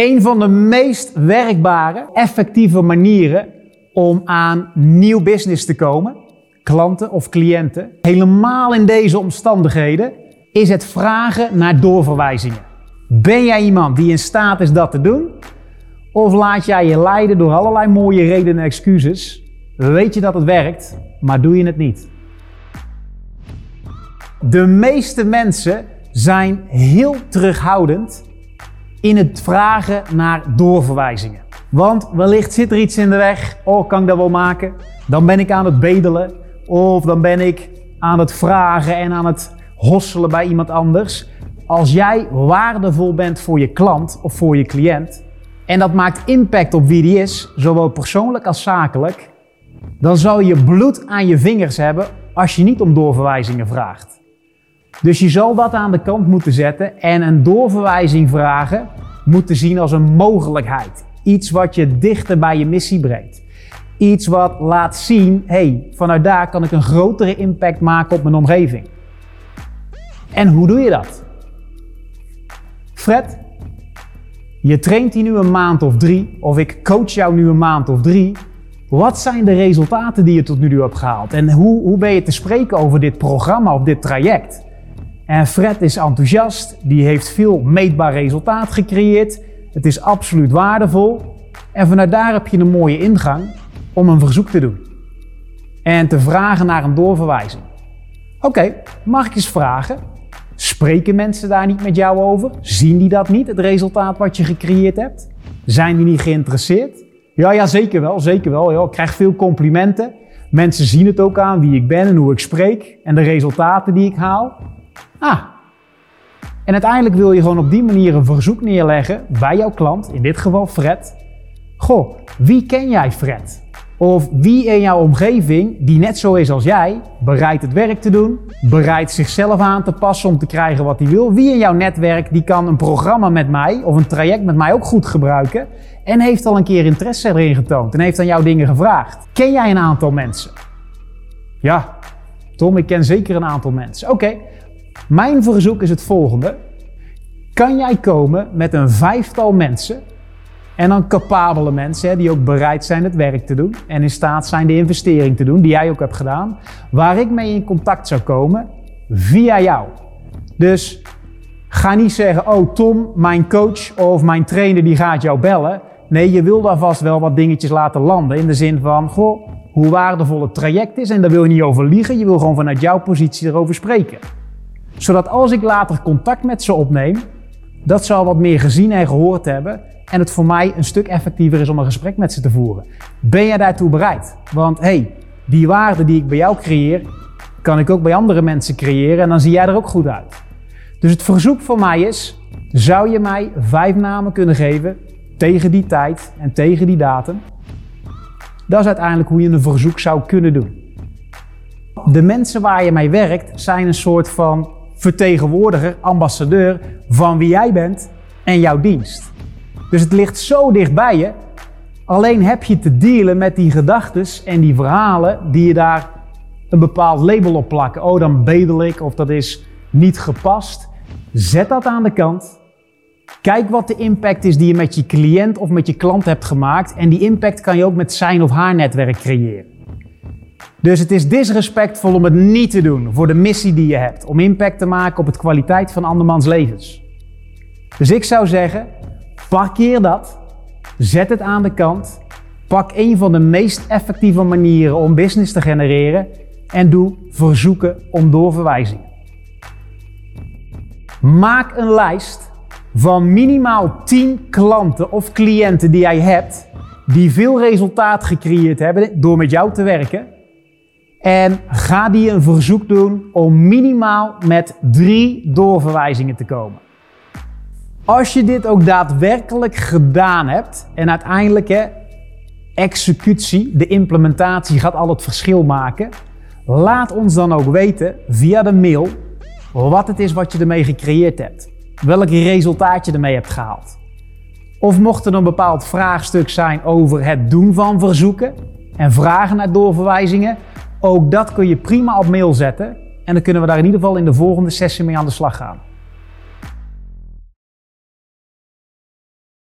Een van de meest werkbare, effectieve manieren om aan nieuw business te komen, klanten of cliënten, helemaal in deze omstandigheden, is het vragen naar doorverwijzingen. Ben jij iemand die in staat is dat te doen? Of laat jij je leiden door allerlei mooie redenen en excuses? Weet je dat het werkt, maar doe je het niet? De meeste mensen zijn heel terughoudend in het vragen naar doorverwijzingen. Want wellicht zit er iets in de weg. Oh, kan ik dat wel maken? Dan ben ik aan het bedelen. Of dan ben ik aan het vragen en aan het hosselen bij iemand anders. Als jij waardevol bent voor je klant of voor je cliënt, en dat maakt impact op wie die is, zowel persoonlijk als zakelijk, dan zal je bloed aan je vingers hebben als je niet om doorverwijzingen vraagt. Dus je zal dat aan de kant moeten zetten en een doorverwijzing vragen moeten zien als een mogelijkheid. Iets wat je dichter bij je missie brengt. Iets wat laat zien, vanuit daar kan ik een grotere impact maken op mijn omgeving. En hoe doe je dat? Fred, je traint hier nu een maand of 3, of ik coach jou nu een maand of 3. Wat zijn de resultaten die je tot nu toe hebt gehaald? En hoe ben je te spreken over dit programma of dit traject? En Fred is enthousiast, die heeft veel meetbaar resultaat gecreëerd. Het is absoluut waardevol. En vanuit daar heb je een mooie ingang om een verzoek te doen. En te vragen naar een doorverwijzing. Oké, mag ik eens vragen? Spreken mensen daar niet met jou over? Zien die dat niet, het resultaat wat je gecreëerd hebt? Zijn die niet geïnteresseerd? Ja, zeker wel, zeker wel. Joh. Ik krijg veel complimenten. Mensen zien het ook aan wie ik ben en hoe ik spreek en de resultaten die ik haal. En uiteindelijk wil je gewoon op die manier een verzoek neerleggen bij jouw klant, in dit geval Fred. Goh, wie ken jij, Fred? Of wie in jouw omgeving, die net zo is als jij, bereid het werk te doen, bereid zichzelf aan te passen om te krijgen wat hij wil. Wie in jouw netwerk, die kan een programma met mij of een traject met mij ook goed gebruiken en heeft al een keer interesse erin getoond en heeft aan jou dingen gevraagd. Ken jij een aantal mensen? Ja, Tom, ik ken zeker een aantal mensen. Oké, mijn verzoek is het volgende. Kan jij komen met een 5-tal mensen? En dan capabele mensen die ook bereid zijn het werk te doen en in staat zijn de investering te doen die jij ook hebt gedaan, waar ik mee in contact zou komen via jou. Dus ga niet zeggen, oh Tom, mijn coach of mijn trainer die gaat jou bellen. Nee, je wil daar vast wel wat dingetjes laten landen in de zin van, goh, hoe waardevol het traject is en daar wil je niet over liegen. Je wil gewoon vanuit jouw positie erover spreken. Zodat als ik later contact met ze opneem, dat ze al wat meer gezien en gehoord hebben en het voor mij een stuk effectiever is om een gesprek met ze te voeren. Ben jij daartoe bereid? Want die waarde die ik bij jou creëer, kan ik ook bij andere mensen creëren en dan zie jij er ook goed uit. Dus het verzoek van mij is, zou je mij 5 namen kunnen geven tegen die tijd en tegen die datum? Dat is uiteindelijk hoe je een verzoek zou kunnen doen. De mensen waar je mee werkt zijn een soort van vertegenwoordiger, ambassadeur van wie jij bent en jouw dienst. Dus het ligt zo dicht bij je, alleen heb je te dealen met die gedachtes en die verhalen die je daar een bepaald label op plakken. Oh, dan bedel ik of dat is niet gepast. Zet dat aan de kant. Kijk wat de impact is die je met je cliënt of met je klant hebt gemaakt en die impact kan je ook met zijn of haar netwerk creëren. Dus het is disrespectvol om het niet te doen voor de missie die je hebt, om impact te maken op het kwaliteit van andermans levens. Dus ik zou zeggen, parkeer dat, zet het aan de kant, pak een van de meest effectieve manieren om business te genereren en doe verzoeken om doorverwijzingen. Maak een lijst van minimaal 10 klanten of cliënten die jij hebt, die veel resultaat gecreëerd hebben door met jou te werken. En ga die een verzoek doen om minimaal met 3 doorverwijzingen te komen. Als je dit ook daadwerkelijk gedaan hebt en uiteindelijk executie, de implementatie gaat al het verschil maken, laat ons dan ook weten via de mail wat het is wat je ermee gecreëerd hebt. Welk resultaat je ermee hebt gehaald. Of mocht er een bepaald vraagstuk zijn over het doen van verzoeken en vragen naar doorverwijzingen, ook dat kun je prima op mail zetten en dan kunnen we daar in ieder geval in de volgende sessie mee aan de slag gaan.